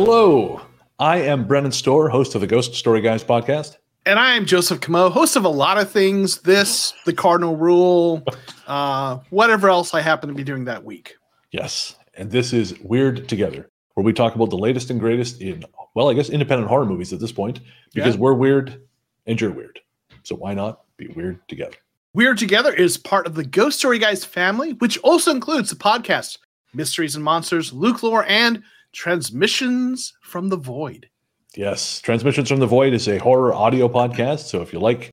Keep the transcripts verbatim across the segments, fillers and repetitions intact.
Hello, I am Brennan Storr, host of the Ghost Story Guys Podcast. And I am Joseph Comeau, host of a lot of things, this, The Cardinal Rule, uh, whatever else I happen to be doing that week. Yes, and this is Weird, Together, where we talk about the latest and greatest in, well, I guess independent horror movies at this point, because yeah. we're weird and you're weird. So why not be weird together? Weird Together is part of the Ghost Story Guys family, which also includes the podcast Mysteries and Monsters, Luke Lore, and Transmissions From the Void. Yes, Transmissions From the Void is a horror audio podcast, so if you like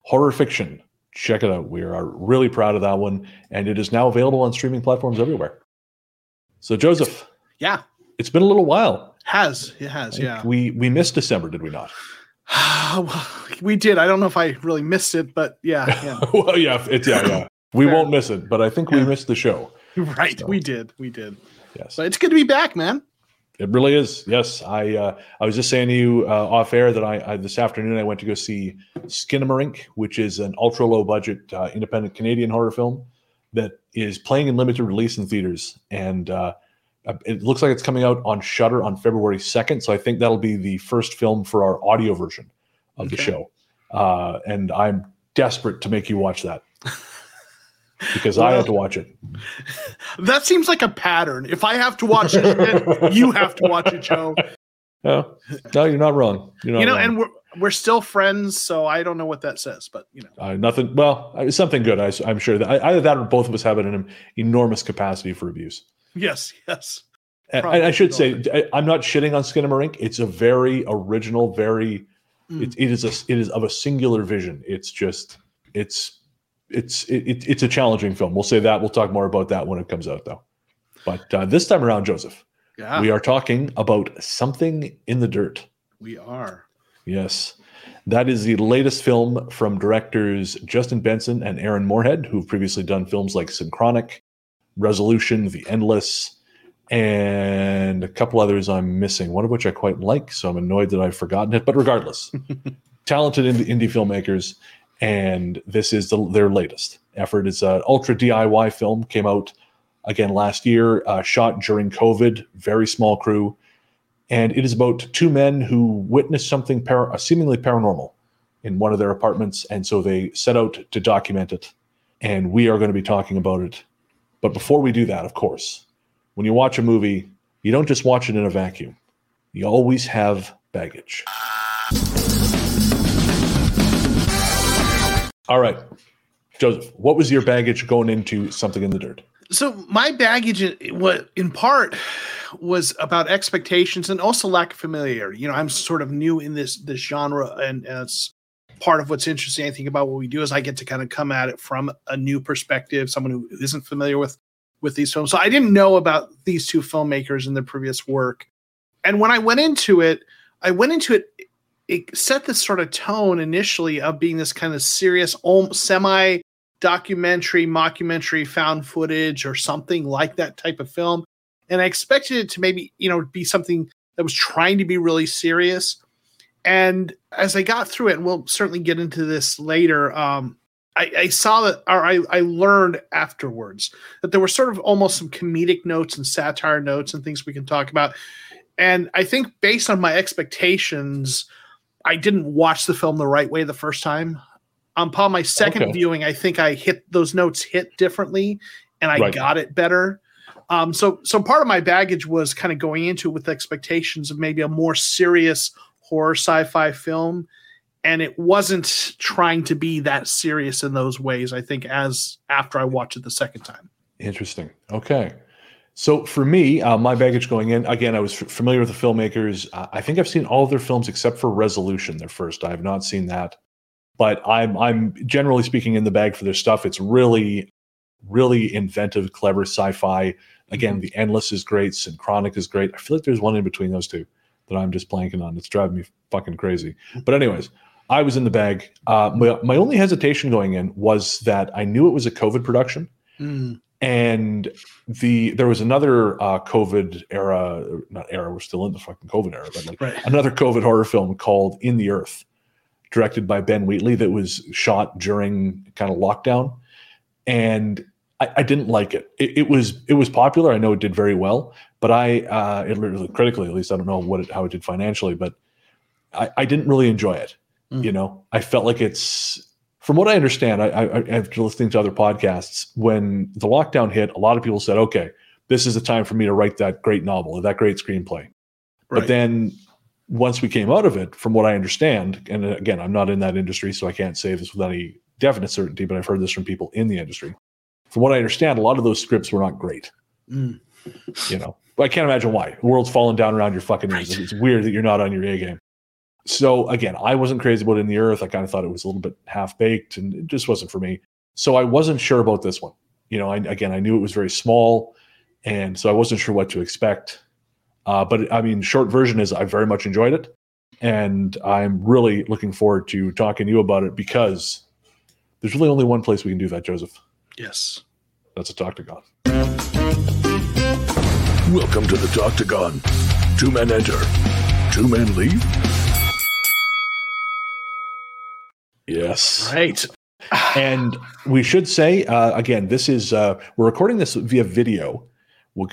horror fiction, check it out. We are really proud of that one, and it is now available on streaming platforms everywhere. So, Joseph. Yeah. It's been a little while. Has. It has, yeah. We we missed December, did we not? We did. I don't know if I really missed it, but yeah. yeah. well, yeah, it's, yeah, yeah. We won't miss it, but I think we yeah. missed the show. Right, so. we did. We did. Yes. But it's good to be back, man. It really is. Yes. I uh, I was just saying to you uh, off air that I, I this afternoon I went to go see Skinamarink, which is an ultra low budget uh, independent Canadian horror film that is playing in limited release in theaters. And uh, it looks like it's coming out on Shutter on February second. So I think that'll be the first film for our audio version of okay. the show. Uh, and I'm desperate to make you watch that. Because well, I have to watch it. That seems like a pattern. If I have to watch it, you have to watch it, Joe. No, no, you're not wrong. You're not you know, wrong. And we're we're still friends, so I don't know what that says, but you know, uh, nothing. Well, something good. I, I'm sure that either that or both of us have an enormous capacity for abuse. Yes, yes. And, and I should say I, I'm not shitting on Skinamarink. It's a very original, very. Mm. It, it is a it is of a singular vision. It's just it's. It's it, it's a challenging film. We'll say that. We'll talk more about that when it comes out, though. But uh, this time around, Joseph, yeah. we are talking about Something in the Dirt. We are. Yes. That is the latest film from directors Justin Benson and Aaron Moorhead, who've previously done films like Synchronic, Resolution, The Endless, and a couple others I'm missing, one of which I quite like, so I'm annoyed that I've forgotten it. But regardless, talented indie filmmakers. And this is the, their latest effort. It's an ultra D I Y film. Came out, again, last year, uh, shot during COVID, very small crew. And it is about two men who witness something para- seemingly paranormal in one of their apartments. And so they set out to document it. And we are going to be talking about it. But before we do that, of course, when you watch a movie, you don't just watch it in a vacuum. You always have baggage. All right, Joseph, what was your baggage going into Something in the Dirt? So my baggage, what in part, was about expectations and also lack of familiarity. You know, I'm sort of new in this this genre, and as part of what's interesting, I think, about what we do is I get to kind of come at it from a new perspective, someone who isn't familiar with, with these films. So I didn't know about these two filmmakers and their previous work. And when I went into it, I went into it it set this sort of tone initially of being this kind of serious semi-documentary, mockumentary, found footage or something like that type of film. And I expected it to maybe, you know, be something that was trying to be really serious. And as I got through it, and we'll certainly get into this later, um, I, I saw that, or I, I learned afterwards that there were sort of almost some comedic notes and satire notes and things we can talk about. And I think based on my expectations, I didn't watch the film the right way the first time. Um, upon my second okay. viewing, I think I hit those notes hit differently, and I right. got it better. Um, so, so part of my baggage was kind of going into it with expectations of maybe a more serious horror sci-fi film, and it wasn't trying to be that serious in those ways, I think, as after I watched it the second time. Interesting. Okay. So for me, uh, my baggage going in, again, I was f- familiar with the filmmakers. Uh, I think I've seen all of their films except for Resolution, their first. I have not seen that. But I'm, I'm generally speaking in the bag for their stuff. It's really, really inventive, clever sci-fi. Again, The Endless is great. Synchronic is great. I feel like there's one in between those two that I'm just blanking on. It's driving me fucking crazy. But anyways, I was in the bag. Uh, my, my only hesitation going in was that I knew it was a COVID production. Mm. And the there was another uh, COVID era, not era, we're still in the fucking COVID era, but like right. another COVID horror film called In the Earth, directed by Ben Wheatley, that was shot during kind of lockdown. And I, I didn't like it. it. It was it was popular. I know it did very well, but I uh, it really, critically at least, I don't know what it, how it did financially, but I, I didn't really enjoy it. Mm. You know, I felt like it's, from what I understand, I, I, after listening to other podcasts, when the lockdown hit, a lot of people said, "Okay, this is the time for me to write that great novel or that great screenplay." Right. But then, once we came out of it, from what I understand, and again, I'm not in that industry, so I can't say this with any definite certainty, but I've heard this from people in the industry. From what I understand, a lot of those scripts were not great. Mm. You know, I can't imagine why. The world's falling down around your fucking ears. Right. It's weird that you're not on your A game. So again, I wasn't crazy about In the Earth. I kind of thought it was a little bit half-baked and it just wasn't for me. So I wasn't sure about this one. You know, I, again, I knew it was very small, and so I wasn't sure what to expect. Uh, but I mean, short version is I very much enjoyed it, and I'm really looking forward to talking to you about it, because there's really only one place we can do that, Joseph. Yes. That's a Toctagon. Welcome to the Toctagon. Two men enter, two men leave. Yes. Right. And we should say, uh, again, this is, uh, we're recording this via video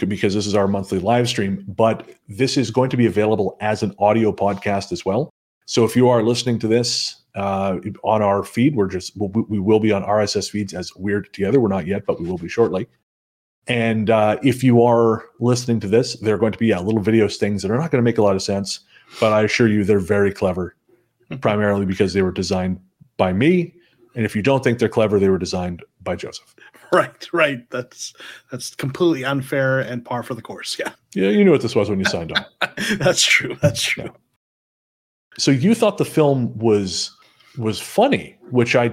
because this is our monthly live stream, but this is going to be available as an audio podcast as well. So if you are listening to this uh, on our feed, we're just, we will be on R S S feeds as Weird Together. We're not yet, but we will be shortly. And uh, if you are listening to this, there are going to be yeah, little videos, things that are not going to make a lot of sense, but I assure you they're very clever, primarily because they were designed by me. And if you don't think they're clever, they were designed by Joseph. Right, right. That's that's completely unfair and par for the course. Yeah. Yeah, you knew what this was when you signed on. That's true. That's true. Yeah. So you thought the film was was funny, which I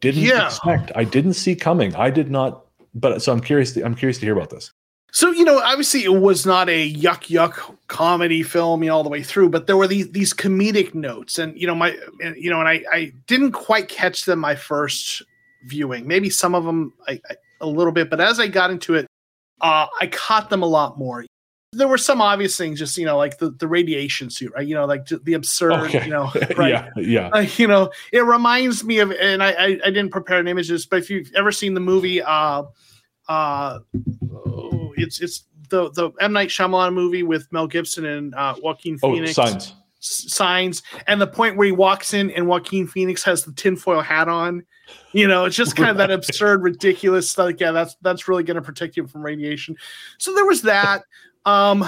didn't yeah. expect. I didn't see coming. I did not. But so I'm curious. To, I'm curious to hear about this. So, you know, obviously it was not a yuck yuck comedy film, you know, all the way through, but there were these these comedic notes, and you know my, and, you know, and I I didn't quite catch them my first viewing. Maybe some of them I, I, a little bit, but as I got into it, uh, I caught them a lot more. There were some obvious things, just, you know, like the, the radiation suit, right? You know, like the absurd, okay. you know, right? yeah, yeah. Uh, you know, it reminds me of, and I, I, I didn't prepare an images, but if you've ever seen the movie, uh, uh, oh, it's it's the the M Night Shyamalan movie with Mel Gibson and uh, Joaquin Phoenix. Oh, Signs. Signs, and the point where he walks in and Joaquin Phoenix has the tinfoil hat on, you know, it's just kind of that absurd, ridiculous. Like, yeah, that's that's really going to protect you from radiation. So there was that. Um,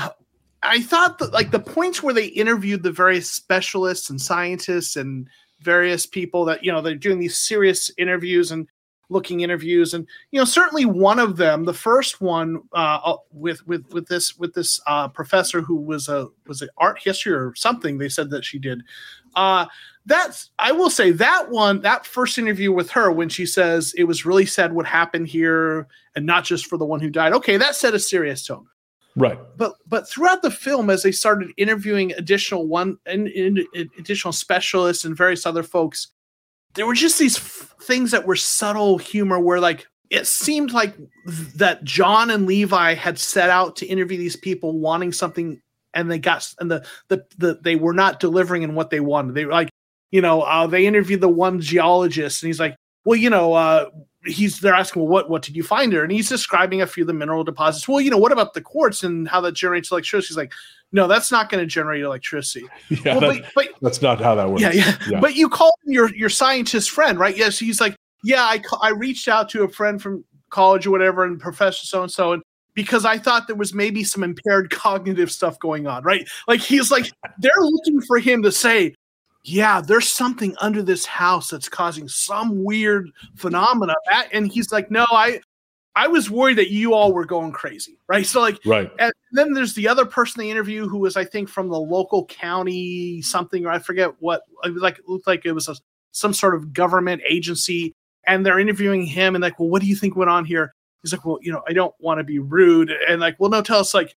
I thought that, like, the points where they interviewed the various specialists and scientists and various people that, you know, they're doing these serious interviews and looking interviews, and you know, certainly one of them, the first one uh, with with with this with this uh, professor who was a was an art history or something. They said that she did. Uh, that's I will say that one that first interview with her when she says it was really sad what happened here and not just for the one who died. Okay, that set a serious tone. Right. But but throughout the film, as they started interviewing additional one and, and, and additional specialists and various other folks, there were just these f- things that were subtle humor where, like, it seemed like th- that John and Levi had set out to interview these people wanting something, and they got and the the, the they were not delivering in what they wanted. They were like, you know, uh, they interviewed the one geologist, and he's like, well, you know, uh, he's they're asking, well, what what did you find there? And he's describing a few of the mineral deposits. Well, you know, what about the quartz and how that generates electricity? He's like, no, that's not going to generate electricity. Yeah, well, that's, but, but, that's not how that works. Yeah, yeah, yeah. But you called your your scientist friend, right? Yes, he's like, yeah, I I reached out to a friend from college or whatever, and Professor so and so, and because I thought there was maybe some impaired cognitive stuff going on, right? Like he's like, they're looking for him to say, yeah, there's something under this house that's causing some weird phenomena, and he's like, no, I. I was worried that you all were going crazy, right? So, like, right. And then there's the other person they interview who was, I think, from the local county something, or I forget what. It was like, it looked like it was a, some sort of government agency, and they're interviewing him, and like, well, what do you think went on here? He's like, well, you know, I don't want to be rude, and like, well, no, tell us, like,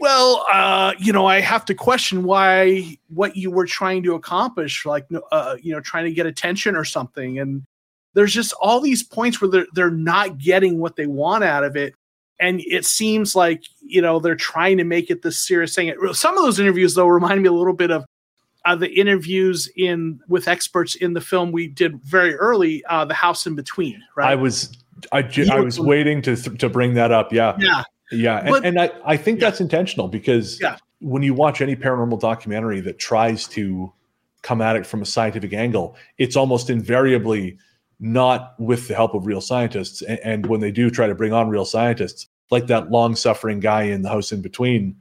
well, uh, you know, I have to question why what you were trying to accomplish, like, uh, you know, trying to get attention or something, and. There's just all these points where they're, they're not getting what they want out of it. And it seems like, you know, they're trying to make it this serious thing. Some of those interviews, though, remind me a little bit of uh, the interviews in with experts in the film we did very early, uh, The House in Between. Right? I was I, ju- I was waiting to to bring that up. Yeah. Yeah. Yeah. And, but, and I, I think yeah. that's intentional because yeah. when you watch any paranormal documentary that tries to come at it from a scientific angle, it's almost invariably not with the help of real scientists. And, and when they do try to bring on real scientists, like that long-suffering guy in The House in Between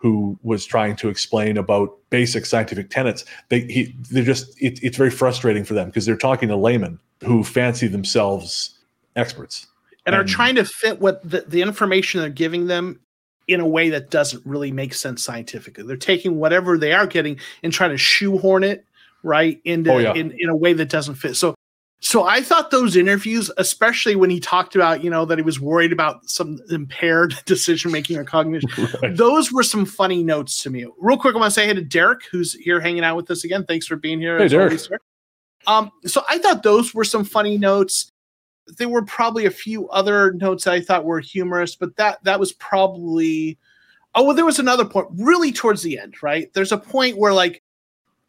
who was trying to explain about basic scientific tenets, they he, they're just it, it's very frustrating for them because they're talking to laymen who fancy themselves experts. And, and are trying to fit what the, the information they're giving them in a way that doesn't really make sense scientifically. They're taking whatever they are getting and trying to shoehorn it right into oh, yeah. in, in a way that doesn't fit. So so I thought those interviews, especially when he talked about, you know, that he was worried about some impaired decision-making or cognition, right. those were some funny notes to me. Real quick, I want to say hey to Derek, who's here hanging out with us again. Thanks for being here. Hey, Derek. Always, um, so I thought those were some funny notes. There were probably a few other notes that I thought were humorous, but that that was probably – oh, well, there was another point really towards the end, right? There's a point where, like,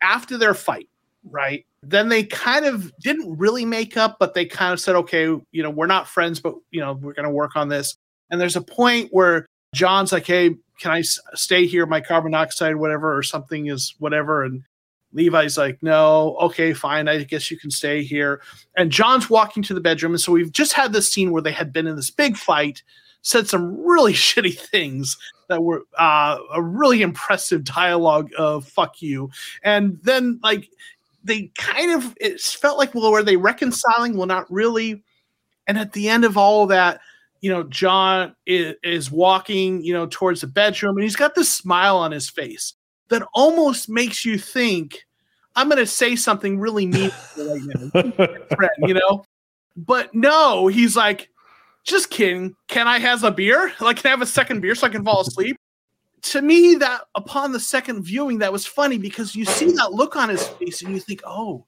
after their fight, right, then they kind of didn't really make up, but they kind of said, okay, you know, we're not friends, but, you know, we're going to work on this. And there's a point where John's like, hey, can I s- stay here? My carbon dioxide, whatever, or something is whatever. And Levi's like, no, okay, fine. I guess you can stay here. And John's walking to the bedroom. And so we've just had this scene where they had been in this big fight, said some really shitty things that were uh, a really impressive dialogue of fuck you. And then, like, they kind of, it felt like, well, were they reconciling? Well, not really. And at the end of all of that, you know, John is, is walking, you know, towards the bedroom, and he's got this smile on his face that almost makes you think, I'm going to say something really mean right now, friend, you know? But no, he's like, just kidding. Can I have a beer? Like, can I have a second beer so I can fall asleep? To me, that upon the second viewing, that was funny because you see that look on his face and you think, oh,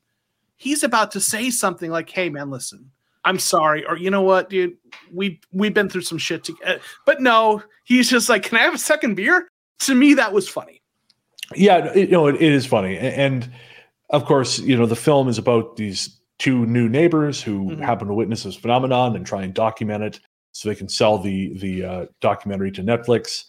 he's about to say something like, hey, man, listen, I'm sorry. Or, you know what, dude, we, we've been through some shit together. But no, he's just like, can I have a second beer? To me, that was funny. Yeah, it, you know, it, it is funny. And, of course, you know, the film is about these two new neighbors who mm-hmm. happen to witness this phenomenon and try and document it so they can sell the, the uh, documentary to Netflix.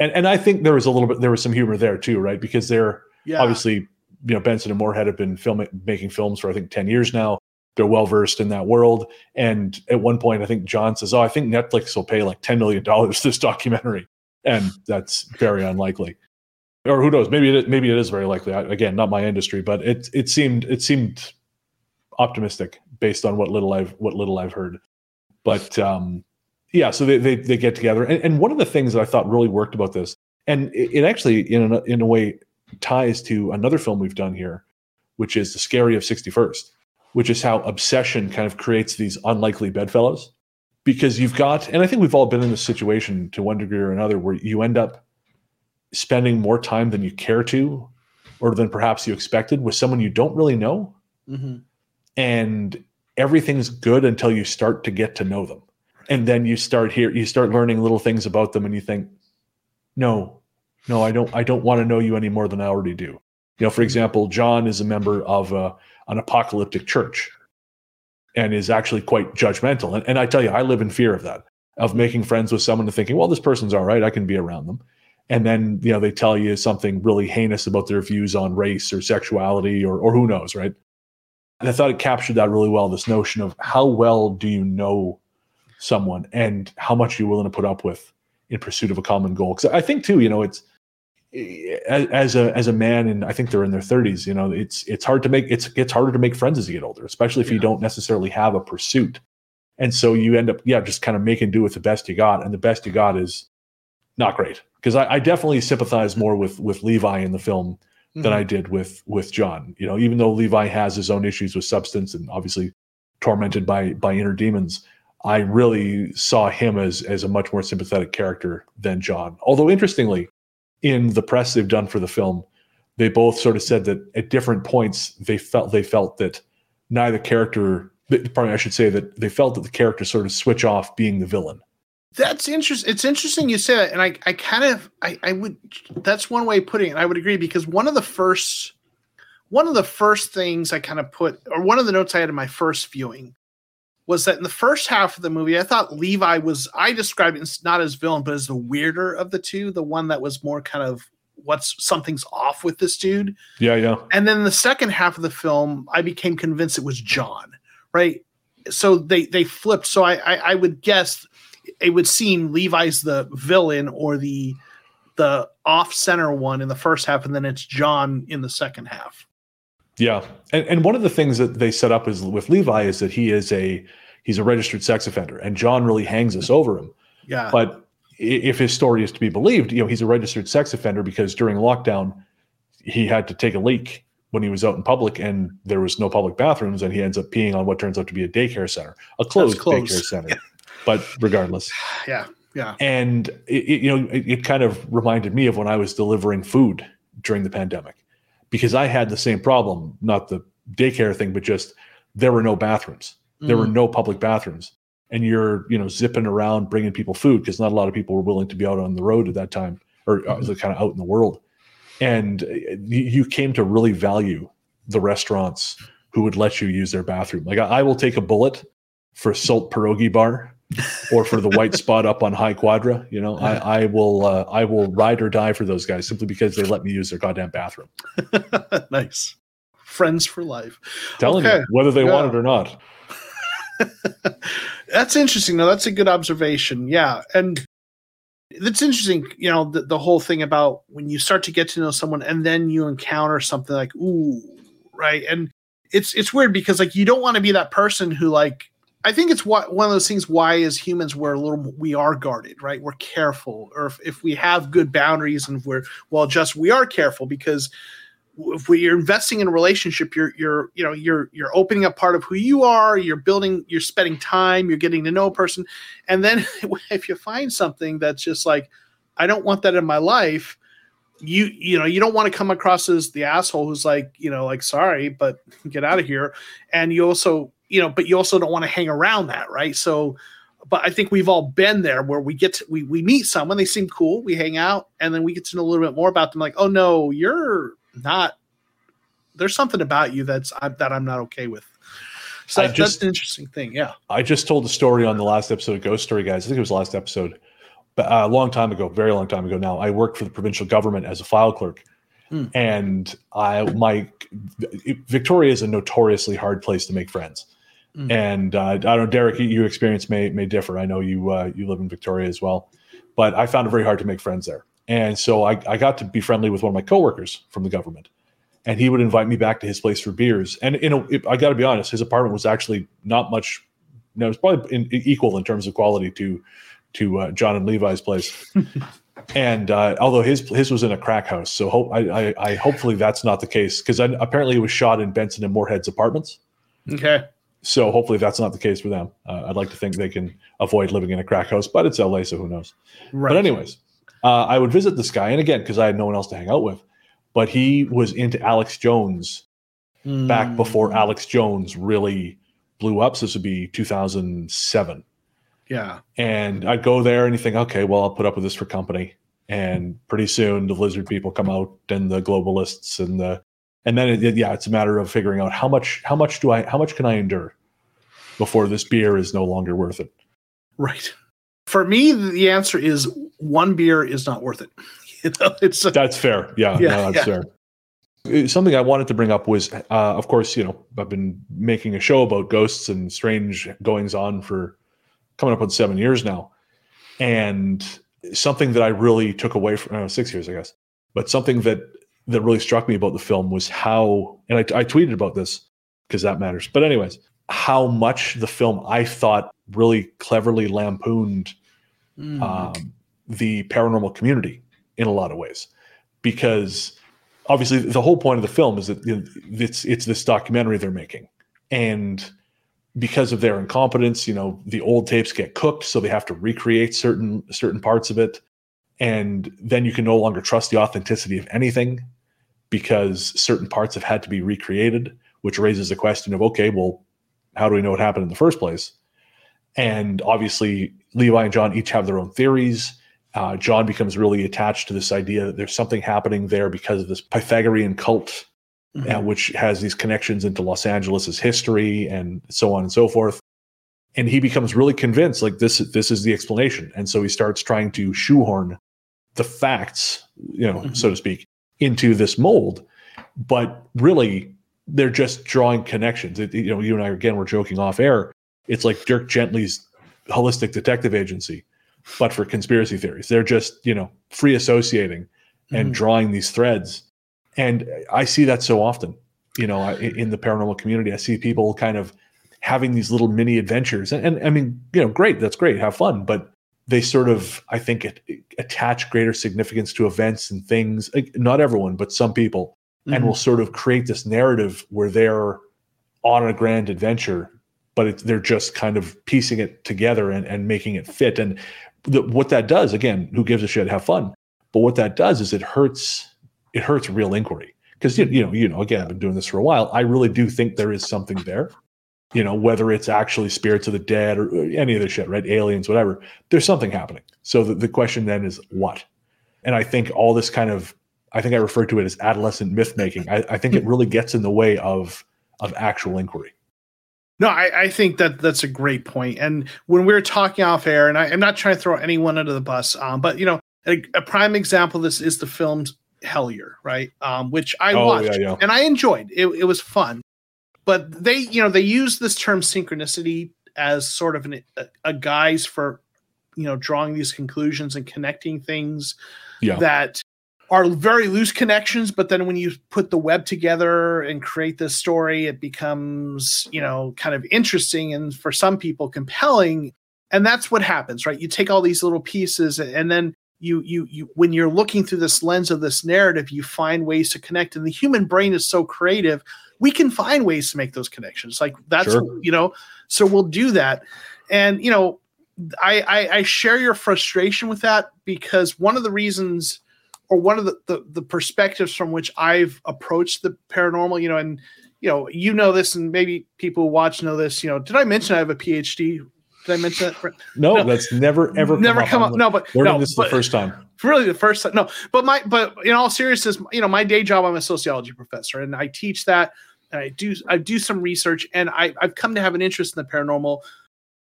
And and I think there was a little bit, there was some humor there too, right? Because they're yeah. obviously, you know, Benson and Moorhead have been filming, making films for I think ten years now. They're well versed in that world. And at one point, I think John says, "Oh, I think Netflix will pay like ten million dollars to this documentary," and that's very unlikely. Or who knows? Maybe it maybe it is very likely. I, again, not my industry, but it it seemed it seemed optimistic based on what little I've what little I've heard. But um, yeah, so they, they they get together, and and one of the things that I thought really worked about this, and it, it actually in a, in a way ties to another film we've done here, which is The Scary of Sixty First, which is how obsession kind of creates these unlikely bedfellows, because you've got, and I think we've all been in this situation to one degree or another, where you end up spending more time than you care to, or than perhaps you expected, with someone you don't really know, mm-hmm. and everything's good until you start to get to know them. And then you start here, you start learning little things about them, and you think, no, no, I don't, I don't want to know you any more than I already do. You know, for example, John is a member of a, an apocalyptic church and is actually quite judgmental. And, and I tell you, I live in fear of that, of making friends with someone and thinking, well, this person's all right, I can be around them. And then, you know, they tell you something really heinous about their views on race or sexuality or, or who knows, right? And I thought it captured that really well, this notion of how well do you know someone and how much you're willing to put up with in pursuit of a common goal. Because I think too, you know, it's as a as a man, and I think they're in their thirties. You know, it's it's hard to make it's it gets harder to make friends as you get older, especially if yeah. you don't necessarily have a pursuit. And so you end up, yeah, just kind of making do with the best you got, and the best you got is not great. Because I, I definitely sympathize more with with Levi in the film mm-hmm. than I did with with John. You know, even though Levi has his own issues with substance and obviously tormented by by inner demons, I really saw him as as a much more sympathetic character than John. Although interestingly, in the press they've done for the film, they both sort of said that at different points they felt they felt that neither character, probably I should say that they felt that the characters sort of switch off being the villain. That's interesting. It's interesting you say that, and I, I kind of I, I would that's one way of putting it. I would agree, because one of the first one of the first things I kind of put, or one of the notes I had in my first viewing, was that in the first half of the movie, I thought Levi was, I described it not as villain, but as the weirder of the two, the one that was more kind of what's something's off with this dude. Yeah, yeah. And then the second half of the film, I became convinced it was John, right? So they, they flipped. So I, I, I would guess it would seem Levi's the villain or the the off-center one in the first half, and then it's John in the second half. Yeah. And and one of the things that they set up is with Levi is that he is a he's a registered sex offender, and John really hangs us over him. Yeah. But if his story is to be believed, you know, he's a registered sex offender because during lockdown he had to take a leak when he was out in public and there was no public bathrooms, and he ends up peeing on what turns out to be a daycare center, a closed close. daycare center. Yeah. But regardless. Yeah. Yeah. And it, it, you know, it, it kind of reminded me of when I was delivering food during the pandemic, because I had the same problem, not the daycare thing, but just there were no bathrooms. There mm. were no public bathrooms. And you're, you know, zipping around bringing people food because not a lot of people were willing to be out on the road at that time, or mm-hmm. uh, kind of out in the world. And you, you came to really value the restaurants who would let you use their bathroom. Like I, I will take a bullet for Salt Pierogi Bar or for the White Spot up on High Quadra. You know, I, I will uh, I will ride or die for those guys simply because they let me use their goddamn bathroom. Nice. Friends for life. Telling okay. you, whether they yeah. want it or not. That's interesting. No, that's a good observation. Yeah. And it's interesting, you know, the, the whole thing about when you start to get to know someone and then you encounter something like, ooh, right. And it's it's weird because, like, you don't want to be that person who, like, I think it's why, one of those things why as humans we're a little we are guarded, right? We're careful, or if, if we have good boundaries and we're well just we are careful, because if we are investing in a relationship, you're you're you know you're you're opening up part of who you are, you're building, you're spending time, you're getting to know a person, and then if you find something that's just like, I don't want that in my life, you you know you don't want to come across as the asshole who's like, you know, like, sorry, but get out of here. And you also You know, but you also don't want to hang around that, right? So, but I think we've all been there where we get to, we we meet someone, they seem cool, we hang out, and then we get to know a little bit more about them. Like, oh no, you're not. There's something about you that's I, that I'm not okay with. So that, just, that's an interesting thing. Yeah, I just told a story on the last episode of Ghost Story Guys. I think it was the last episode, but a long time ago, very long time ago now. I worked for the provincial government as a file clerk. Mm. And I, my Victoria is a notoriously hard place to make friends. Mm. And uh, I don't know, Derek, your experience may may differ. I know you uh, you live in Victoria as well, but I found it very hard to make friends there. And so I, I got to be friendly with one of my coworkers from the government, and he would invite me back to his place for beers. And you know, it, I got to be honest, his apartment was actually not much. You know, it was probably in, equal in terms of quality to to uh, John and Levi's place. And uh, although his his was in a crack house, so hope, I, I, I hopefully that's not the case, because apparently it was shot in Benson and Moorhead's apartments. Okay. So hopefully that's not the case for them. Uh, I'd like to think they can avoid living in a crack house, but it's L A, so who knows? Right. But anyways, uh, I would visit this guy, and again, because I had no one else to hang out with, but he was into Alex Jones mm. back before Alex Jones really blew up. So this would be two thousand seven. Yeah. And I'd go there and you think, okay, well, I'll put up with this for company. And pretty soon the lizard people come out and the globalists and the, and then it, yeah, it's a matter of figuring out how much, how much do I, how much can I endure before this beer is no longer worth it? Right. For me, the answer is one beer is not worth it. You know, it's a, that's fair. Yeah. yeah, no, that's yeah. fair. Something I wanted to bring up was, uh, of course, you know, I've been making a show about ghosts and strange goings on for coming up on seven years now. And something that I really took away from, I don't know, six years, I guess, but something that, that really struck me about the film was how, and I, I tweeted about this because that matters, but anyways, how much the film, I thought, really cleverly lampooned mm. um, the paranormal community in a lot of ways, because obviously the whole point of the film is that, you know, it's, it's this documentary they're making, and because of their incompetence, you know, the old tapes get cooked, so they have to recreate certain certain parts of it. And then you can no longer trust the authenticity of anything because certain parts have had to be recreated, which raises the question of, okay, well, how do we know what happened in the first place? And obviously, Levi and John each have their own theories. Uh, John becomes really attached to this idea that there's something happening there because of this Pythagorean cult, Mm-hmm. Uh, which has these connections into Los Angeles's history and so on and so forth. And he becomes really convinced, like, this, this is the explanation. And so he starts trying to shoehorn the facts, you know, mm-hmm. so to speak, into this mold. But really, they're just drawing connections. It, you know, you and I, again, we're joking off air. It's like Dirk Gently's holistic detective agency, but for conspiracy theories. They're just, you know, free associating and mm-hmm. drawing these threads. And I see that so often, you know, I, in the paranormal community. I see people kind of having these little mini adventures. And, and I mean, you know, great, that's great, have fun. But they sort of, I think, it, it attach greater significance to events and things. Not everyone, but some people. Mm-hmm. And will sort of create this narrative where they're on a grand adventure, but it, they're just kind of piecing it together and, and making it fit. And the, what that does, again, who gives a shit, have fun. But what that does is it hurts, it hurts real inquiry. Because, you, you know, you know, again, I've been doing this for a while. I really do think there is something there. You know, whether it's actually spirits of the dead or any of this shit, right? Aliens, whatever. There's something happening. So the, the question then is what? And I think all this kind of, I think I refer to it as adolescent myth-making. I, I think it really gets in the way of of actual inquiry. No, I, I think that that's a great point. And when we were talking off air, and I, I'm not trying to throw anyone under the bus, um, but, you know, a, a prime example of this is the film Hellier, right? Um, which I oh, watched, yeah, yeah. and I enjoyed. It, it was fun. But they, you know, they use this term synchronicity as sort of an, a, a guise for, you know, drawing these conclusions and connecting things yeah. that are very loose connections. But then when you put the web together and create this story, it becomes, you know, kind of interesting and for some people compelling. And that's what happens, right? You take all these little pieces and then you, you, you, when you're looking through this lens of this narrative, you find ways to connect. And the human brain is so creative. We can find ways to make those connections. Like that's, sure. you know, so we'll do that. And, you know, I, I, I share your frustration with that because one of the reasons or one of the, the, the perspectives from which I've approached the paranormal, you know, and, you know, you know this, and maybe people who watch know this, you know, did I mention I have a P H D? Did I mention that? No, no, that's never, ever, never come up. Come up. No, but no, this is but, the first time. Really, the first time. No, but my, but in all seriousness, you know, my day job, I'm a sociology professor, and I teach that, and I do, I do some research, and I, I've come to have an interest in the paranormal,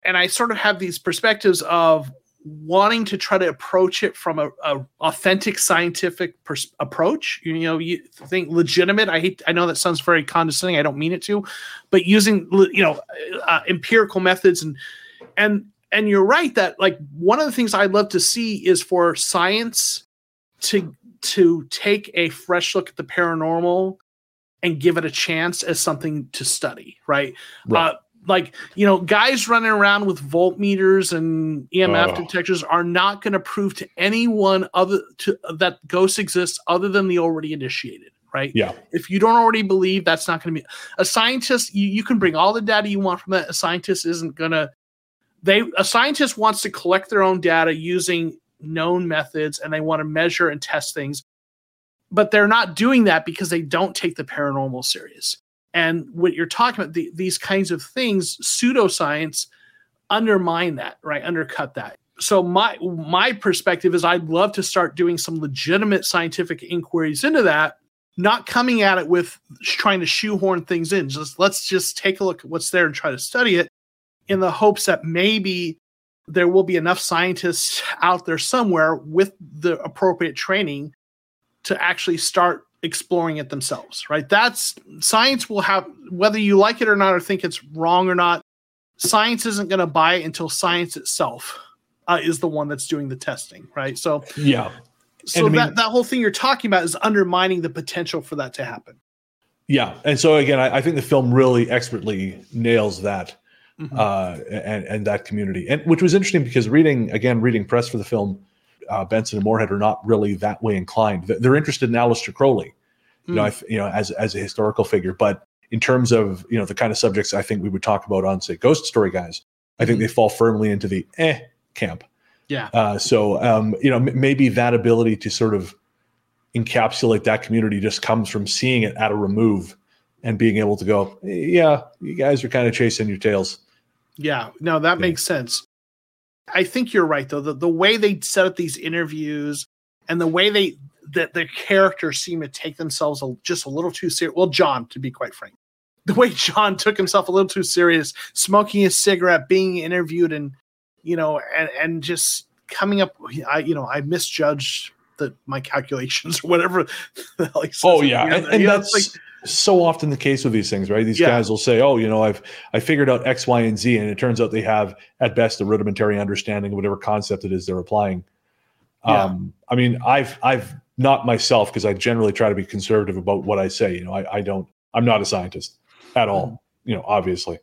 and I sort of have these perspectives of wanting to try to approach it from a, a authentic scientific pers- approach. You know, you think legitimate. I hate. I know that sounds very condescending. I don't mean it to, but using you know uh, empirical methods and. And and you're right that like one of the things I'd love to see is for science to to take a fresh look at the paranormal and give it a chance as something to study, right? right. Uh, like you know, guys running around with voltmeters and E M F oh. detectors are not going to prove to anyone other to that ghosts exist other than the already initiated, right? Yeah. If you don't already believe, that's not going to be a scientist. You you can bring all the data you want from that. A scientist isn't going to. They a scientist wants to collect their own data using known methods, and they want to measure and test things, but they're not doing that because they don't take the paranormal serious. And what you're talking about, the, these kinds of things, pseudoscience undermine that, right? Undercut that. So my my perspective is I'd love to start doing some legitimate scientific inquiries into that, not coming at it with trying to shoehorn things in. Just let's just take a look at what's there and try to study it, in the hopes that maybe there will be enough scientists out there somewhere with the appropriate training to actually start exploring it themselves, right? That's science will have, whether you like it or not, or think it's wrong or not, science isn't going to buy it until science itself uh, is the one that's doing the testing, right? So, yeah. So and that, I mean, that whole thing you're talking about is undermining the potential for that to happen. Yeah. And so again, I, I think the film really expertly nails that. Uh, and, and that community, and which was interesting because reading again, reading press for the film, uh, Benson and Moorhead are not really that way inclined. They're interested in Aleister Crowley, you mm. know, if, you know, as as a historical figure. But in terms of you know the kind of subjects I think we would talk about on say Ghost Story Guys, I think mm. they fall firmly into the eh camp. Yeah. Uh, so um, you know, m- maybe that ability to sort of encapsulate that community just comes from seeing it at a remove and being able to go, yeah, you guys are kind of chasing your tails. Yeah, no, that yeah. makes sense. I think you're right, though. The, the way they set up these interviews and the way they that their characters seem to take themselves a, just a little too serious. Well, John, to be quite frank, the way John took himself a little too serious, smoking his cigarette, being interviewed, and you know, and and just coming up, I you know, I misjudged the my calculations or whatever. Like, oh yeah, and, and that's like, so often the case with these things, right? These yeah. guys will say, oh, you know, I've I figured out X, Y, and Z, and it turns out they have at best a rudimentary understanding of whatever concept it is they're applying. Yeah. Um, I mean, I've I've not myself, because I generally try to be conservative about what I say. You know, I, I don't I'm not a scientist at all, you know, obviously.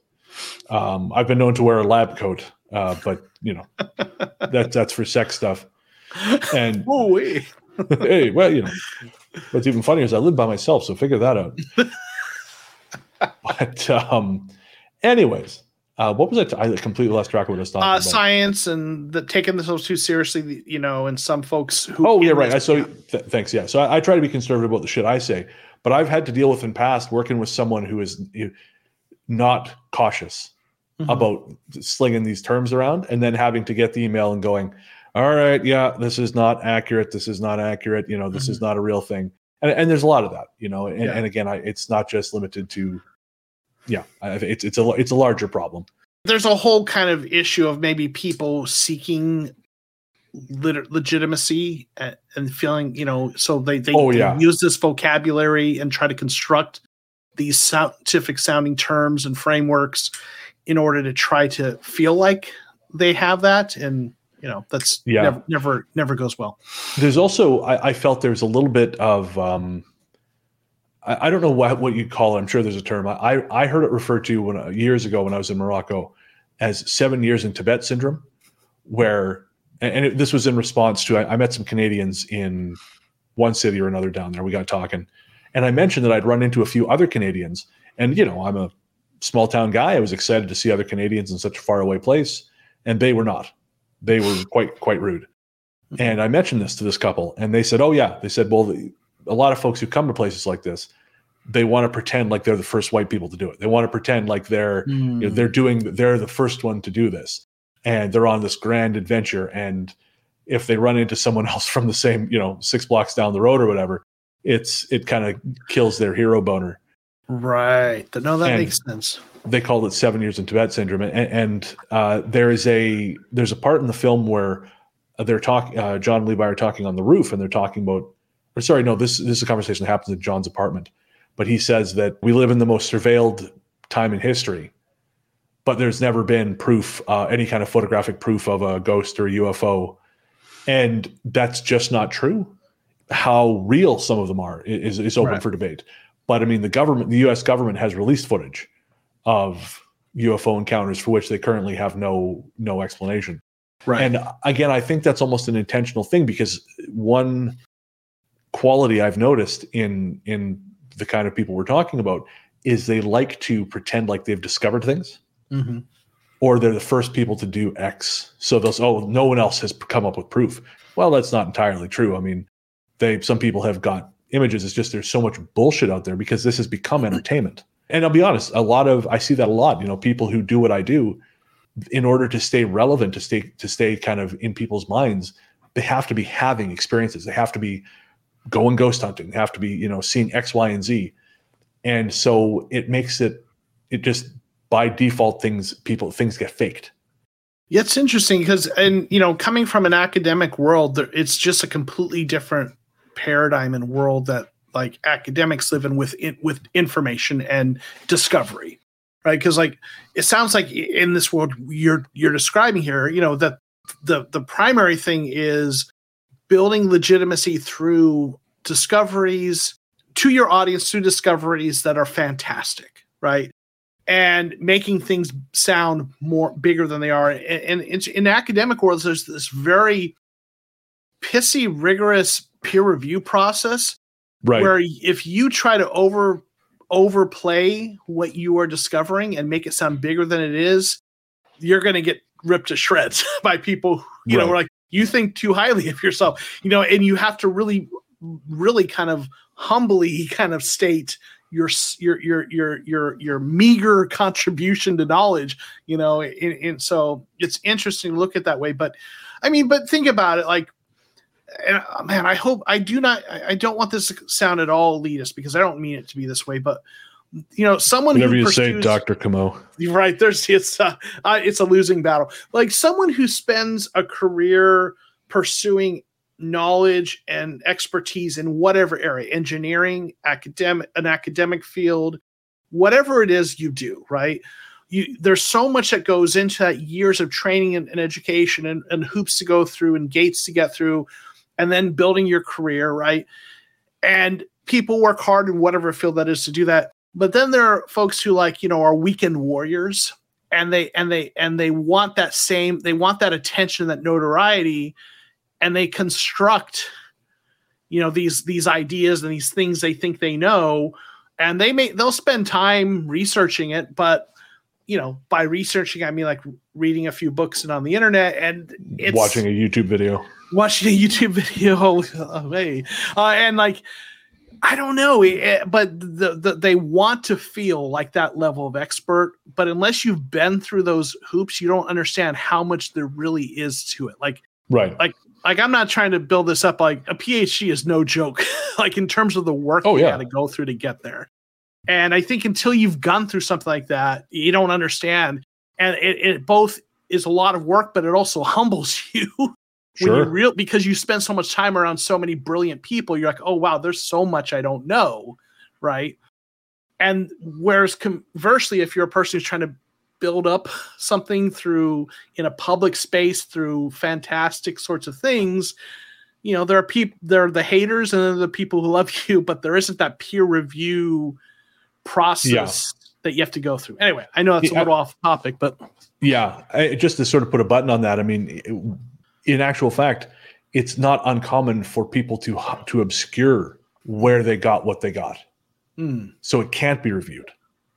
Um, I've been known to wear a lab coat, uh, but you know, that that's for sex stuff. And hey, well, you know, what's even funnier is I live by myself, so figure that out. But um, anyways, uh, what was I? T- I completely lost track of what I was talking uh, about. Science and the taking themselves too seriously, you know, and some folks who. Oh yeah, right. I so th- thanks. Yeah, so I, I try to be conservative about the shit I say, but I've had to deal with in past working with someone who is not cautious mm-hmm. about slinging these terms around, and then having to get the email and going, all right, yeah, this is not accurate. This is not accurate. You know, this mm-hmm. is not a real thing. And, and there's a lot of that, you know, and, yeah. and again, I, it's not just limited to, yeah, it's, it's a, it's a larger problem. There's a whole kind of issue of maybe people seeking lit- legitimacy at, and feeling, you know, so they, they, oh, yeah. they use this vocabulary and try to construct these scientific sounding terms and frameworks in order to try to feel like they have that. And, you know, that's yeah. never, never, never goes well. There's also, I, I felt there's a little bit of, um, I, I don't know what, what you'd call it. I'm sure there's a term. I, I heard it referred to when years ago when I was in Morocco as seven years in Tibet syndrome, where, and it, this was in response to, I, I met some Canadians in one city or another down there. We got talking and I mentioned that I'd run into a few other Canadians, and, you know, I'm a small town guy. I was excited to see other Canadians in such a faraway place, and they were not. They were quite, quite rude. And I mentioned this to this couple, and they said, oh yeah. They said, well, the, a lot of folks who come to places like this, they want to pretend like they're the first white people to do it. They want to pretend like they're, mm. you know, they're doing, they're the first one to do this, and they're on this grand adventure. And if they run into someone else from the same, you know, six blocks down the road or whatever, it's, it kind of kills their hero boner. Right. No, that and, makes sense. They called it seven years in Tibet syndrome. And, and uh, there is a, there's a part in the film where they're talking, uh, John and Levi are talking on the roof, and they're talking about, or sorry, no, this, this is a conversation that happens in John's apartment, but he says that we live in the most surveilled time in history, but there's never been proof, uh, any kind of photographic proof of a ghost or a U F O. And that's just not true. How real some of them are is, is open right. for debate. But I mean, the government, the U S government has released footage of U F O encounters for which they currently have no no explanation. Right. And again, I think that's almost an intentional thing, because one quality I've noticed in in the kind of people we're talking about is they like to pretend like they've discovered things mm-hmm. or they're the first people to do X. So they'll say, oh, no one else has come up with proof. Well, that's not entirely true. I mean, they some people have got images. It's just there's so much bullshit out there because this has become entertainment. And I'll be honest, a lot of, I see that a lot, you know, people who do what I do in order to stay relevant, to stay, to stay kind of in people's minds, they have to be having experiences. They have to be going ghost hunting. They have to be, you know, seeing X, Y, and Z. And so it makes it, it just by default things, people, things get faked. Yeah, it's interesting because, and you know, coming from an academic world, it's just a completely different paradigm and world that, like academics live in with in, with information and discovery, right? Because like it sounds like in this world you're you're describing here, you know, that the the primary thing is building legitimacy through discoveries to your audience, through discoveries that are fantastic, right? And making things sound more bigger than they are. And, and in academic worlds, there's this very pissy, rigorous peer review process. Right. Where if you try to over overplay what you are discovering and make it sound bigger than it is, you're going to get ripped to shreds by people. You right. know, like you think too highly of yourself. You know, and you have to really, really kind of humbly kind of state your your your your your your meager contribution to knowledge. You know, and, and so it's interesting to look at that way. But I mean, but think about it, like. And man, I hope I do not. I don't want this to sound at all elitist because I don't mean it to be this way. But you know, someone whenever who you pursues, say Doctor Comeau, you're right. There's it's a, uh, it's a losing battle. Like someone who spends a career pursuing knowledge and expertise in whatever area, engineering, academic, an academic field, whatever it is you do, right? You, there's so much that goes into that, years of training and, and education and, and hoops to go through and gates to get through, and then building your career, right? And people work hard in whatever field that is to do that. But then there are folks who, like, you know, are weekend warriors, and they and they and they want that same, they want that attention, that notoriety, and they construct, you know, these these ideas and these things they think they know, and they may they'll spend time researching it, but you know, by researching, I mean like reading a few books and on the internet and it's, watching a YouTube video, watching a YouTube video. Oh, hey. uh, and like, I don't know, it, but the, the, they want to feel like that level of expert, but unless you've been through those hoops, you don't understand how much there really is to it. Like, right. Like, like I'm not trying to build this up. Like a PhD is no joke, like in terms of the work oh, you yeah. got to go through to get there. And I think until you've gone through something like that, you don't understand. And it, it both is a lot of work, but it also humbles you when sure. you real because you spend so much time around so many brilliant people. You're like, oh wow, there's so much I don't know, right? And whereas conversely, if you're a person who's trying to build up something through in a public space through fantastic sorts of things, you know, there are people, there are the haters and there are the people who love you, but there isn't that peer review process yeah. that you have to go through. Anyway, I know that's yeah, a little I, off topic, but yeah, I, just to sort of put a button on that. I mean, it, in actual fact, it's not uncommon for people to to obscure where they got what they got, mm. so it can't be reviewed.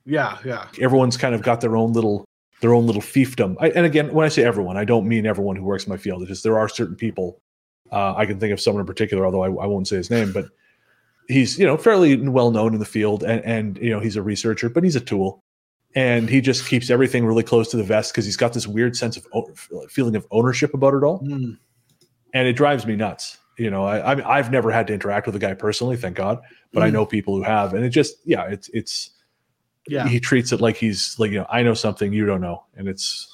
Yeah, yeah. Everyone's kind of got their own little their own little fiefdom. I, and again, when I say everyone, I don't mean everyone who works in my field. It's just there are certain people. Uh, I can think of someone in particular, although I, I won't say his name, but. He's, you know, fairly well known in the field, and, and you know, he's a researcher, but he's a tool, and he just keeps everything really close to the vest because he's got this weird sense of o- feeling of ownership about it all, mm. and it drives me nuts. You know, I, I mean, I've never had to interact with a guy personally, thank God, but mm. I know people who have, and it just, yeah, it's it's, yeah, he treats it like he's like, you know, I know something you don't know, and it's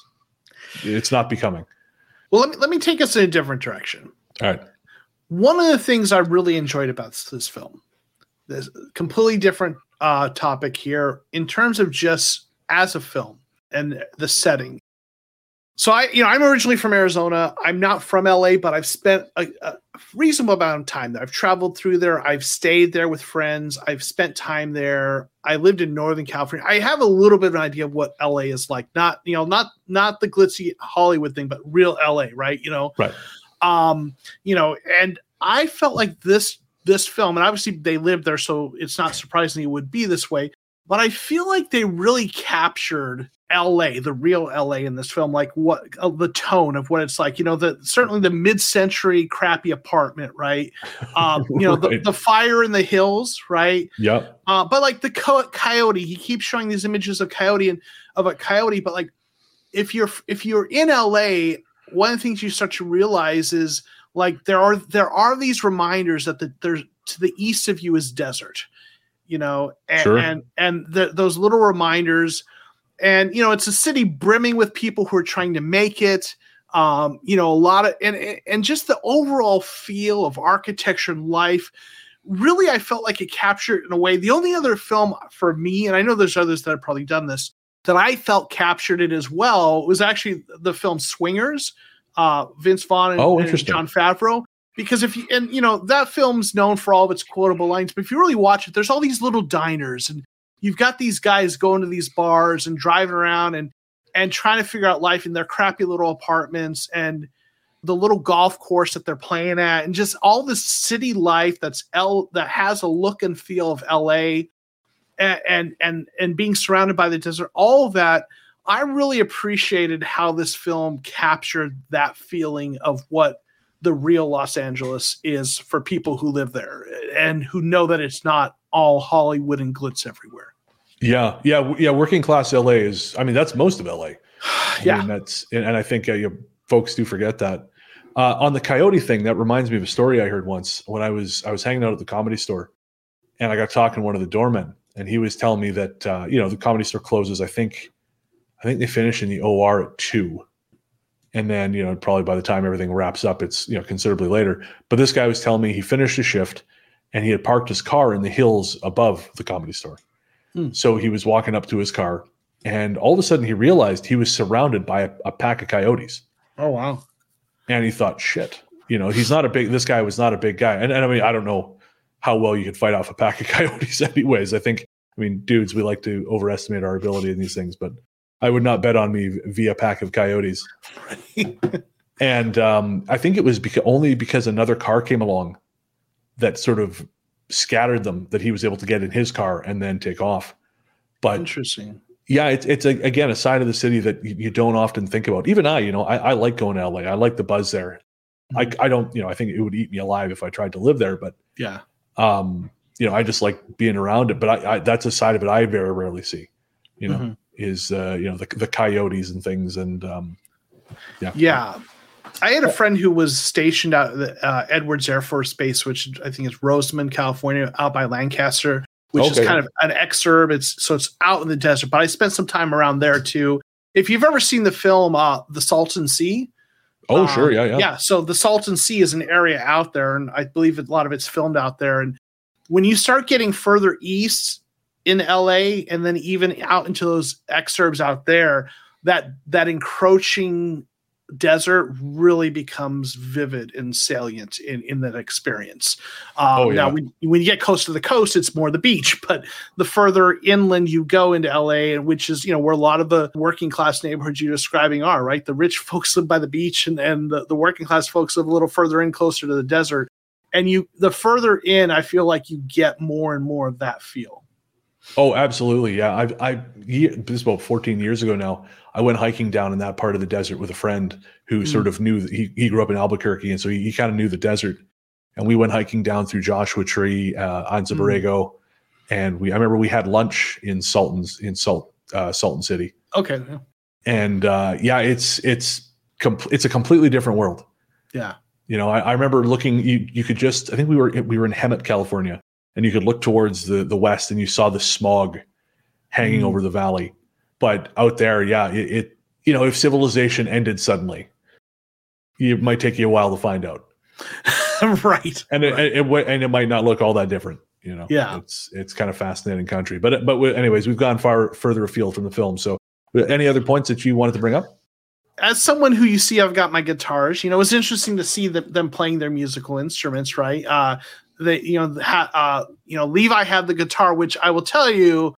it's not becoming. Well, let me let me take us in a different direction. All right. One of the things I really enjoyed about this, this film, this completely different uh, topic here in terms of just as a film and the setting. So I, you know, I'm originally from Arizona. I'm not from L A, but I've spent a, a reasonable amount of time there. I've traveled through there. I've stayed there with friends. I've spent time there. I lived in Northern California. I have a little bit of an idea of what L A is like. Not, you know, not not the glitzy Hollywood thing, but real L A, right? You know, right. Um, you know, and I felt like this, this film, and obviously they lived there, so it's not surprising it would be this way, but I feel like they really captured L A, the real L A in this film, like what uh, the tone of what it's like, you know, the, certainly the mid-century crappy apartment, right. Um, you know, right. The, the fire in the hills, right. Yeah. Uh, but like the co- coyote, he keeps showing these images of coyote and of a coyote, but like if you're, if you're in L A, one of the things you start to realize is like there are there are these reminders that the, there's to the east of you is desert, you know, and sure. and, and the, those little reminders, and you know it's a city brimming with people who are trying to make it, um, you know, a lot of and and just the overall feel of architecture and life. Really, I felt like it captured in a way. The only other film for me, and I know there's others that have probably done this, that I felt captured it as well was actually the film Swingers, uh, Vince Vaughn and, oh, and John Favreau. Because if you, and you know, that film's known for all of its quotable lines, but if you really watch it, there's all these little diners and you've got these guys going to these bars and driving around and, and trying to figure out life in their crappy little apartments and the little golf course that they're playing at and just all this city life that's L that has a look and feel of L A. And and and being surrounded by the desert, all of that, I really appreciated how this film captured that feeling of what the real Los Angeles is for people who live there and who know that it's not all Hollywood and glitz everywhere. Yeah, yeah, yeah. Working class L A is, I mean, that's most of L A. I yeah, mean, that's and, and I think uh, you folks do forget that. Uh, on the coyote thing, that reminds me of a story I heard once when I was I was hanging out at the Comedy Store, and I got talking to one of the doormen. and he was telling me that uh, you know, the Comedy Store closes. I think, I think they finish in the O R at two, and then, you know, probably by the time everything wraps up, it's, you know, considerably later. But this guy was telling me he finished his shift, and he had parked his car in the hills above the Comedy Store. Hmm. So he was walking up to his car, and all of a sudden he realized he was surrounded by a, a pack of coyotes. Oh wow! And he thought, shit, you know, he's not a big. This guy was not a big guy, and and I mean, I don't know how well you could fight off a pack of coyotes anyways. I think, I mean, dudes, we like to overestimate our ability in these things, but I would not bet on me via pack of coyotes. And um, I think it was beca- only because another car came along that sort of scattered them that he was able to get in his car and then take off. But interesting. Yeah, it's, it's a, again, a side of the city that you, you don't often think about. Even I, you know, I, I like going to L A. I like the buzz there. Mm-hmm. I, I don't, you know, I think it would eat me alive if I tried to live there, but yeah. Um, you know, I just like being around it, but I, I that's a side of it I very rarely see, you know, mm-hmm. is, uh, you know, the, the coyotes and things. And, um, yeah. Yeah. I had a friend who was stationed out at the, uh, Edwards Air Force Base, which I think is Roseman, California, out by Lancaster, which okay. is kind of an exurb. It's, so it's out in the desert, but I spent some time around there too. If you've ever seen the film, uh, The Salton Sea, Oh, um, sure. Yeah. Yeah. Yeah. So the Salton Sea is an area out there, and I believe a lot of it's filmed out there. And when you start getting further east in L A and then even out into those exurbs out there, that, that encroaching desert really becomes vivid and salient in, in that experience. Um, oh, yeah. Now, when, when you get close to the coast, it's more the beach, but the further inland you go into L A, and which is, you know, where a lot of the working class neighborhoods you're describing are, right? The rich folks live by the beach, and, and the, the working class folks live a little further in, closer to the desert. And you, the further in, I feel like you get more and more of that feel. Oh, absolutely. Yeah. I, I, this is about fourteen years ago now. I went hiking down in that part of the desert with a friend who mm-hmm. sort of knew that he, he grew up in Albuquerque. And so he, he kind of knew the desert, and we went hiking down through Joshua Tree, uh, Anza Borrego. Mm-hmm. And we, I remember we had lunch in Salton's in Salt, uh, Salton City. Okay. Yeah. And, uh, yeah, it's, it's, com- it's a completely different world. Yeah. You know, I, I remember looking, you, you could just, I think we were, we were in Hemet, California. And you could look towards the, the west, and you saw the smog hanging mm. over the valley. But out there, yeah, it, it you know, if civilization ended suddenly, it might take you a while to find out, right? And it, right. It, it and it might not look all that different, you know. Yeah, it's it's kind of fascinating country. But but we, anyways, we've gone far further afield from the film. So, any other points that you wanted to bring up? As someone who, you see, I've got my guitars. You know, it's interesting to see the, them playing their musical instruments, right? Uh, That you know, uh, you know, Levi had the guitar, which I will tell you.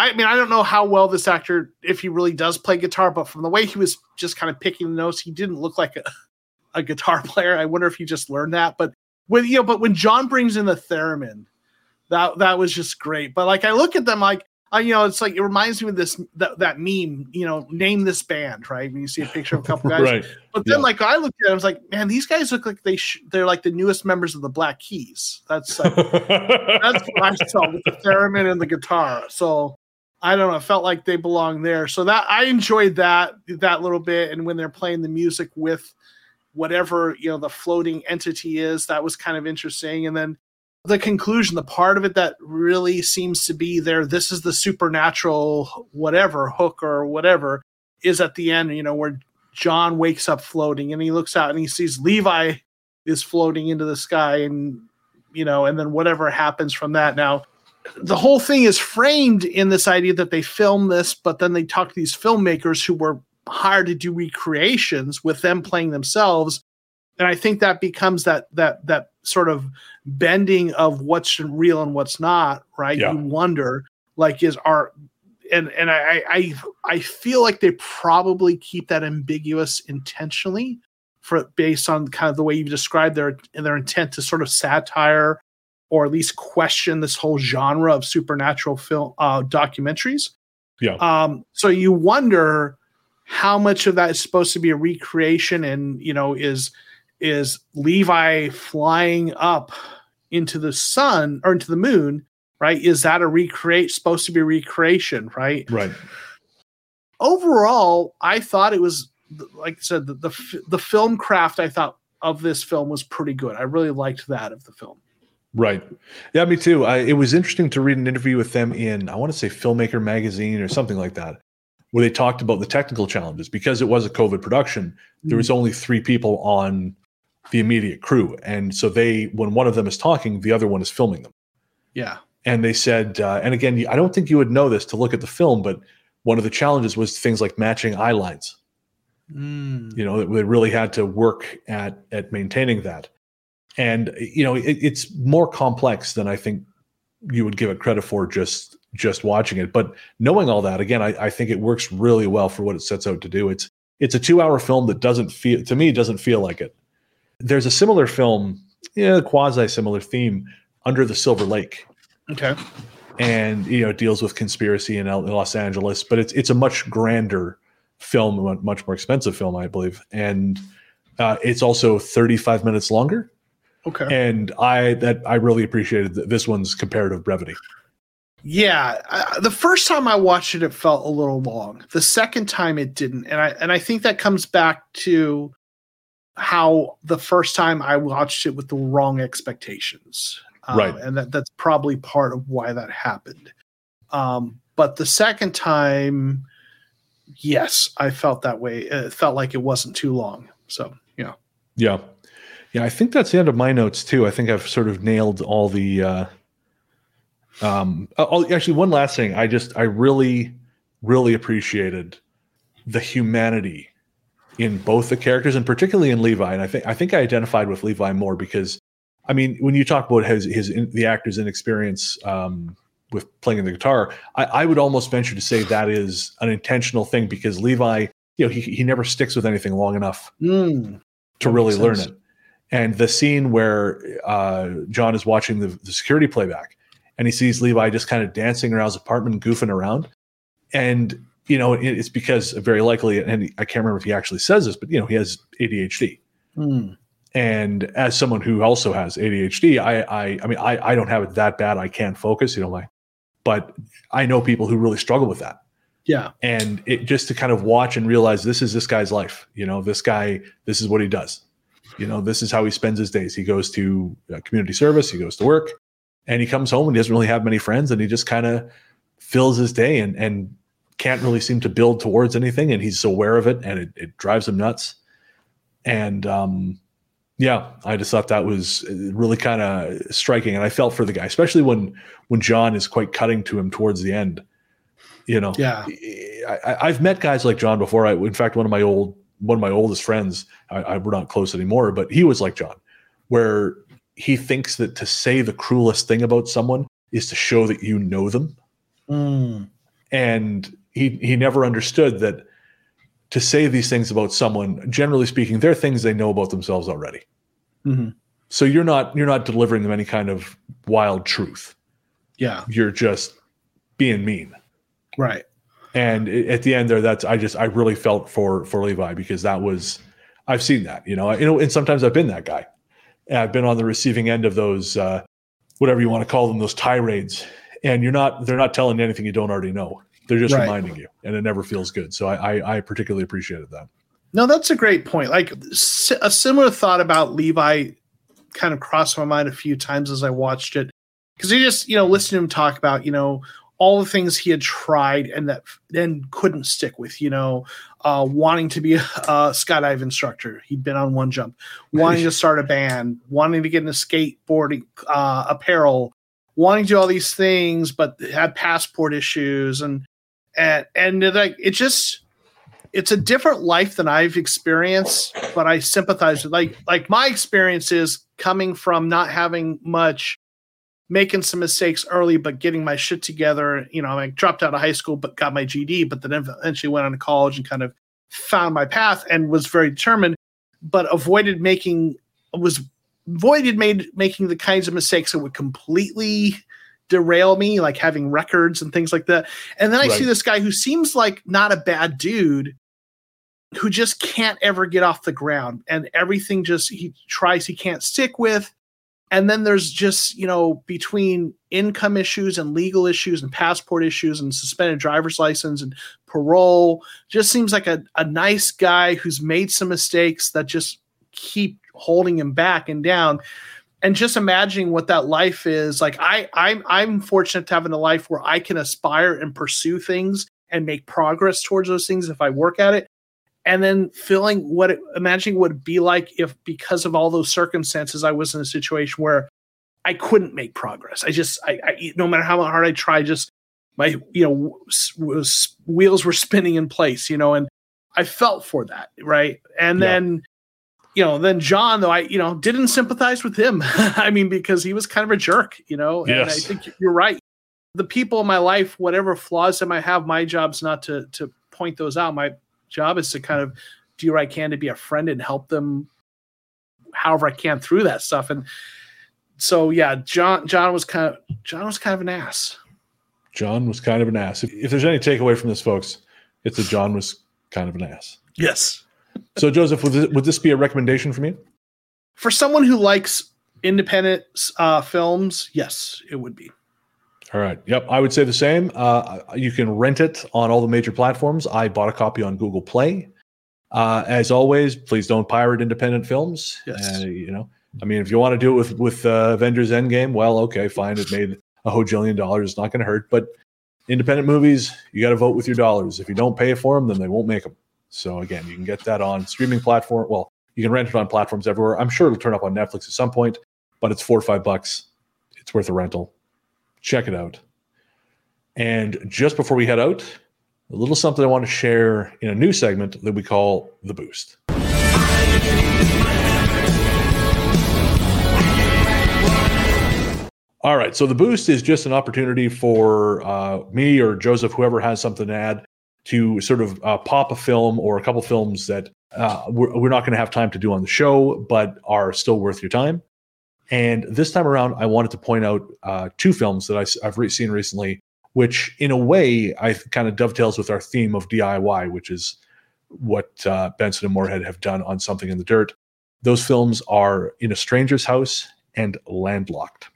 I mean, I don't know how well this actor, if he really does play guitar, but from the way he was just kind of picking the notes, he didn't look like a, a guitar player. I wonder if he just learned that. But when you know, but when John brings in the theremin, that that was just great. But like, I look at them like, I, you know, it's like it reminds me of this that, that meme. You know, name this band, right? When you see a picture of a couple guys, right. But then yeah. like I looked at it, I was like, man, these guys look like they sh- they're like the newest members of the Black Keys. That's like, that's what I saw with the theremin and the guitar. So I don't know, I felt like they belong there. So that I enjoyed that that little bit, and when they're playing the music with whatever, you know, the floating entity is, that was kind of interesting. And then the conclusion, the part of it that really seems to be there, this is the supernatural whatever hook or whatever, is at the end, you know, where John wakes up floating, and he looks out and he sees Levi is floating into the sky, and you know, and then whatever happens from that. Now the whole thing is framed in this idea that they filmed this, but then they talk to these filmmakers who were hired to do recreations with them playing themselves. And I think that becomes that that that sort of bending of what's real and what's not, right? Yeah. You wonder, like, is our and and I I I feel like they probably keep that ambiguous intentionally, for based on kind of the way you described their their intent to sort of satire, or at least question this whole genre of supernatural film uh, documentaries. Yeah. Um. So you wonder how much of that is supposed to be a recreation, and you know is. is Levi flying up into the sun or into the moon, right? Is that a recreate supposed to be recreation, right? Right. Overall, I thought it was, like I said, the, the, the film craft I thought of this film was pretty good. I really liked that of the film. Right. Yeah, me too. I, it was interesting to read an interview with them in, I want to say Filmmaker Magazine or something like that, where they talked about the technical challenges. Because it was a COVID production, there was only three people on the immediate crew. And so they, when one of them is talking, the other one is filming them. Yeah. And they said, uh, and again, I don't think you would know this to look at the film, but one of the challenges was things like matching eye lines. Mm. You know, they really had to work at at maintaining that. And, you know, it, it's more complex than I think you would give it credit for just just watching it. But knowing all that, again, I, I think it works really well for what it sets out to do. It's it's a two-hour film that doesn't feel, to me, doesn't feel like it. There's a similar film, yeah, quasi-similar theme, Under the Silver Lake. Okay. And, you know, it deals with conspiracy in, L- in Los Angeles, but it's it's a much grander film, a much more expensive film, I believe. And uh, it's also thirty-five minutes longer. Okay. And I that I really appreciated this one's comparative brevity. Yeah, I, the first time I watched it, it felt a little long. The second time it didn't. And I and I think that comes back to how the first time I watched it with the wrong expectations. Um, right. And that, that's probably part of why that happened. Um, but the second time, yes, I felt that way. It felt like it wasn't too long. So, yeah. Yeah. Yeah, I think that's the end of my notes, too. I think I've sort of nailed all the uh, – um, oh, actually, one last thing. I just – I really, really appreciated the humanity in both the characters and particularly in Levi. And I think I think I identified with Levi more because, I mean, when you talk about his, his in, the actor's inexperience um, with playing the guitar, I, I would almost venture to say that is an intentional thing because Levi, you know, he, he never sticks with anything long enough mm, to really learn sense. it. And the scene where uh, John is watching the, the security playback and he sees Levi just kind of dancing around his apartment, goofing around. And, you know, it, it's because very likely, and I can't remember if he actually says this, but, you know, he has A D H D. Mm. And as someone who also has A D H D, I I, I mean, I, I don't have it that bad. I can't focus, you know, like, but I know people who really struggle with that. Yeah. And it just to kind of watch and realize this is this guy's life. You know, this guy, this is what he does. You know, this is how he spends his days. He goes to uh, community service, he goes to work, and he comes home and he doesn't really have many friends, and he just kind of fills his day and, and can't really seem to build towards anything, and he's aware of it, and it, it drives him nuts. And, um, yeah, I just thought that was really kind of striking, and I felt for the guy, especially when, when John is quite cutting to him towards the end. You know, yeah, I, I've met guys like John before. I, in fact, one of my old One of my oldest friends, I, I, we're not close anymore, but he was like John, where he thinks that to say the cruelest thing about someone is to show that you know them. Mm. And he he never understood that to say these things about someone, generally speaking, they're things they know about themselves already. Mm-hmm. So you're not you're not delivering them any kind of wild truth. Yeah, you're just being mean. Right. And at the end there, that's I just I really felt for for Levi because that was I've seen that, you know, I, you know, and sometimes I've been that guy. And I've been on the receiving end of those, uh, whatever you want to call them, those tirades. And you're not they're not telling you anything you don't already know. They're just right. reminding you, and it never feels good. So I, I I particularly appreciated that. No, that's a great point. Like a similar thought about Levi kind of crossed my mind a few times as I watched it because you just you know listen to him talk about you know. all the things he had tried and that then couldn't stick with, you know, uh, wanting to be a, a skydive instructor. He'd been on one jump, wanting to start a band, wanting to get into skateboarding uh, apparel, wanting to do all these things, but had passport issues. And, and, and it, like, it just, it's a different life than I've experienced, but I sympathize with like, like my experience is coming from not having much, making some mistakes early, but getting my shit together. You know, I dropped out of high school, but got my G E D, but then eventually went on to college and kind of found my path and was very determined, but avoided making, was avoided made making the kinds of mistakes that would completely derail me, like having records and things like that. And then I right. see this guy who seems like not a bad dude who just can't ever get off the ground and everything just, he tries, he can't stick with. And then there's just, you know, between income issues and legal issues and passport issues and suspended driver's license and parole, just seems like a, a nice guy who's made some mistakes that just keep holding him back and down. and just imagining what that life is like. I I'm I'm fortunate to have in a life where I can aspire and pursue things and make progress towards those things if I work at it. And then feeling what it, imagining what it'd be like if, because of all those circumstances, I was in a situation where I couldn't make progress. I just, I, I no matter how hard I tried, just my, you know, was, wheels were spinning in place, you know, and I felt for that. Right. And yeah. then, you know, then John, though, I, you know, didn't sympathize with him. I mean, because he was kind of a jerk, you know, yes. and I think you're right. The people in my life, whatever flaws they might have, my job's not to, to point those out. My job is to kind of do what I can to be a friend and help them however I can through that stuff. And so, yeah, John, John was kind of, John was kind of an ass. John was kind of an ass. If, if there's any takeaway from this, folks, it's that John was kind of an ass. Yes. So Joseph, would this, would this be a recommendation from you? For someone who likes independent uh, films, yes, it would be. All right. Yep. I would say the same. Uh, you can rent it on all the major platforms. I bought a copy on Google Play. Uh, as always, please don't pirate independent films. Yes. Uh, you know, I mean, if you want to do it with, with uh, Avengers Endgame, well, okay, fine. It made a hojillion dollars. It's not going to hurt. But independent movies, you got to vote with your dollars. If you don't pay for them, then they won't make them. So again, you can get that on streaming platform. Well, you can rent it on platforms everywhere. I'm sure it'll turn up on Netflix at some point, but it's four or five bucks. It's worth a rental. Check it out. And just before we head out, a little something I want to share in a new segment that we call The Boost. All right. So The Boost is just an opportunity for uh, me or Joseph, whoever has something to add, to sort of uh, pop a film or a couple films that uh, we're, we're not going to have time to do on the show, but are still worth your time. And this time around, I wanted to point out uh, two films that I, I've re- seen recently, which in a way I kind of dovetails with our theme of D I Y, which is what uh, Benson and Moorhead have done on Something in the Dirt. Those films are In a Stranger's House and Landlocked.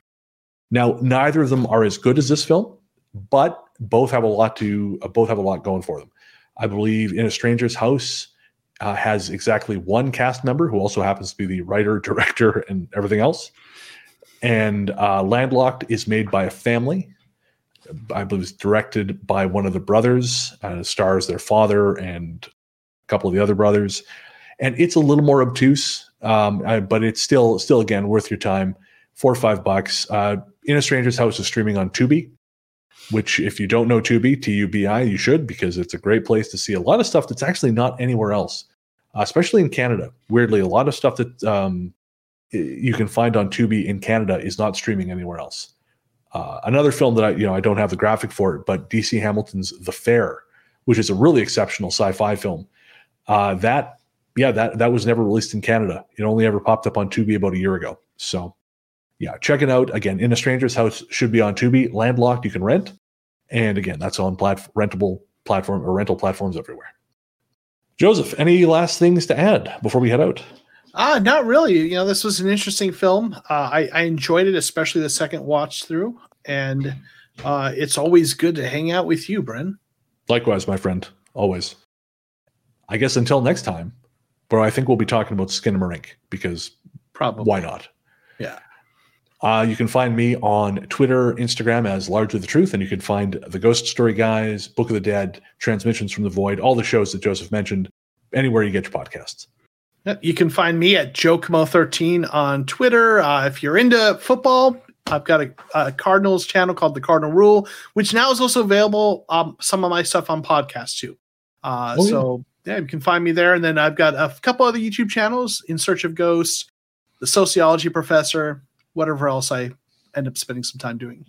Now, neither of them are as good as this film, but both have a lot to uh, both have a lot going for them. I believe In a Stranger's House Uh, has exactly one cast member who also happens to be the writer, director, and everything else. And uh, Landlocked is made by a family. I believe it's directed by one of the brothers, uh, stars their father and a couple of the other brothers. And it's a little more obtuse, um, I, but it's still, still again, worth your time. Four or five bucks. Uh, In a Stranger's House is streaming on Tubi, which if you don't know Tubi, T U B I, you should, because it's a great place to see a lot of stuff that's actually not anywhere else. Uh, especially in Canada, weirdly, a lot of stuff that um, you can find on Tubi in Canada is not streaming anywhere else. Uh, another film that I, you know, I don't have the graphic for it, but D C Hamilton's The Fair, which is a really exceptional sci-fi film. Uh, that, yeah, that that was never released in Canada. It only ever popped up on Tubi about a year ago. So, yeah, check it out. Again, In a Stranger's House should be on Tubi. Landlocked, you can rent, and again, that's on plat- rentable platform or rental platforms everywhere. Joseph, any last things to add before we head out? Ah, uh, not really. You know, this was an interesting film. Uh, I, I enjoyed it, especially the second watch through. And uh, it's always good to hang out with you, Bren. Likewise, my friend. Always. I guess until next time, bro, I think we'll be talking about Skinamarink because probably why not? Yeah. Uh, you can find me on Twitter, Instagram as Largely the Truth, and you can find the Ghost Story Guys, Book of the Dead, Transmissions from the Void, all the shows that Joseph mentioned, anywhere you get your podcasts. You can find me at Joe Comeau thirteen on Twitter. Uh, if you're into football, I've got a, a Cardinals channel called The Cardinal Rule, which now is also available, um, some of my stuff on podcast too. Uh, oh, so yeah. yeah, you can find me there. And then I've got a couple other YouTube channels, In Search of Ghosts, The Sociology Professor, whatever else I end up spending some time doing.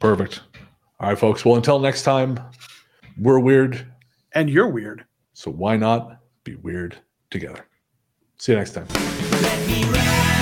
Perfect. All right, folks. Well, until next time, we're weird. And you're weird. So why not be weird together? See you next time. Let me ride.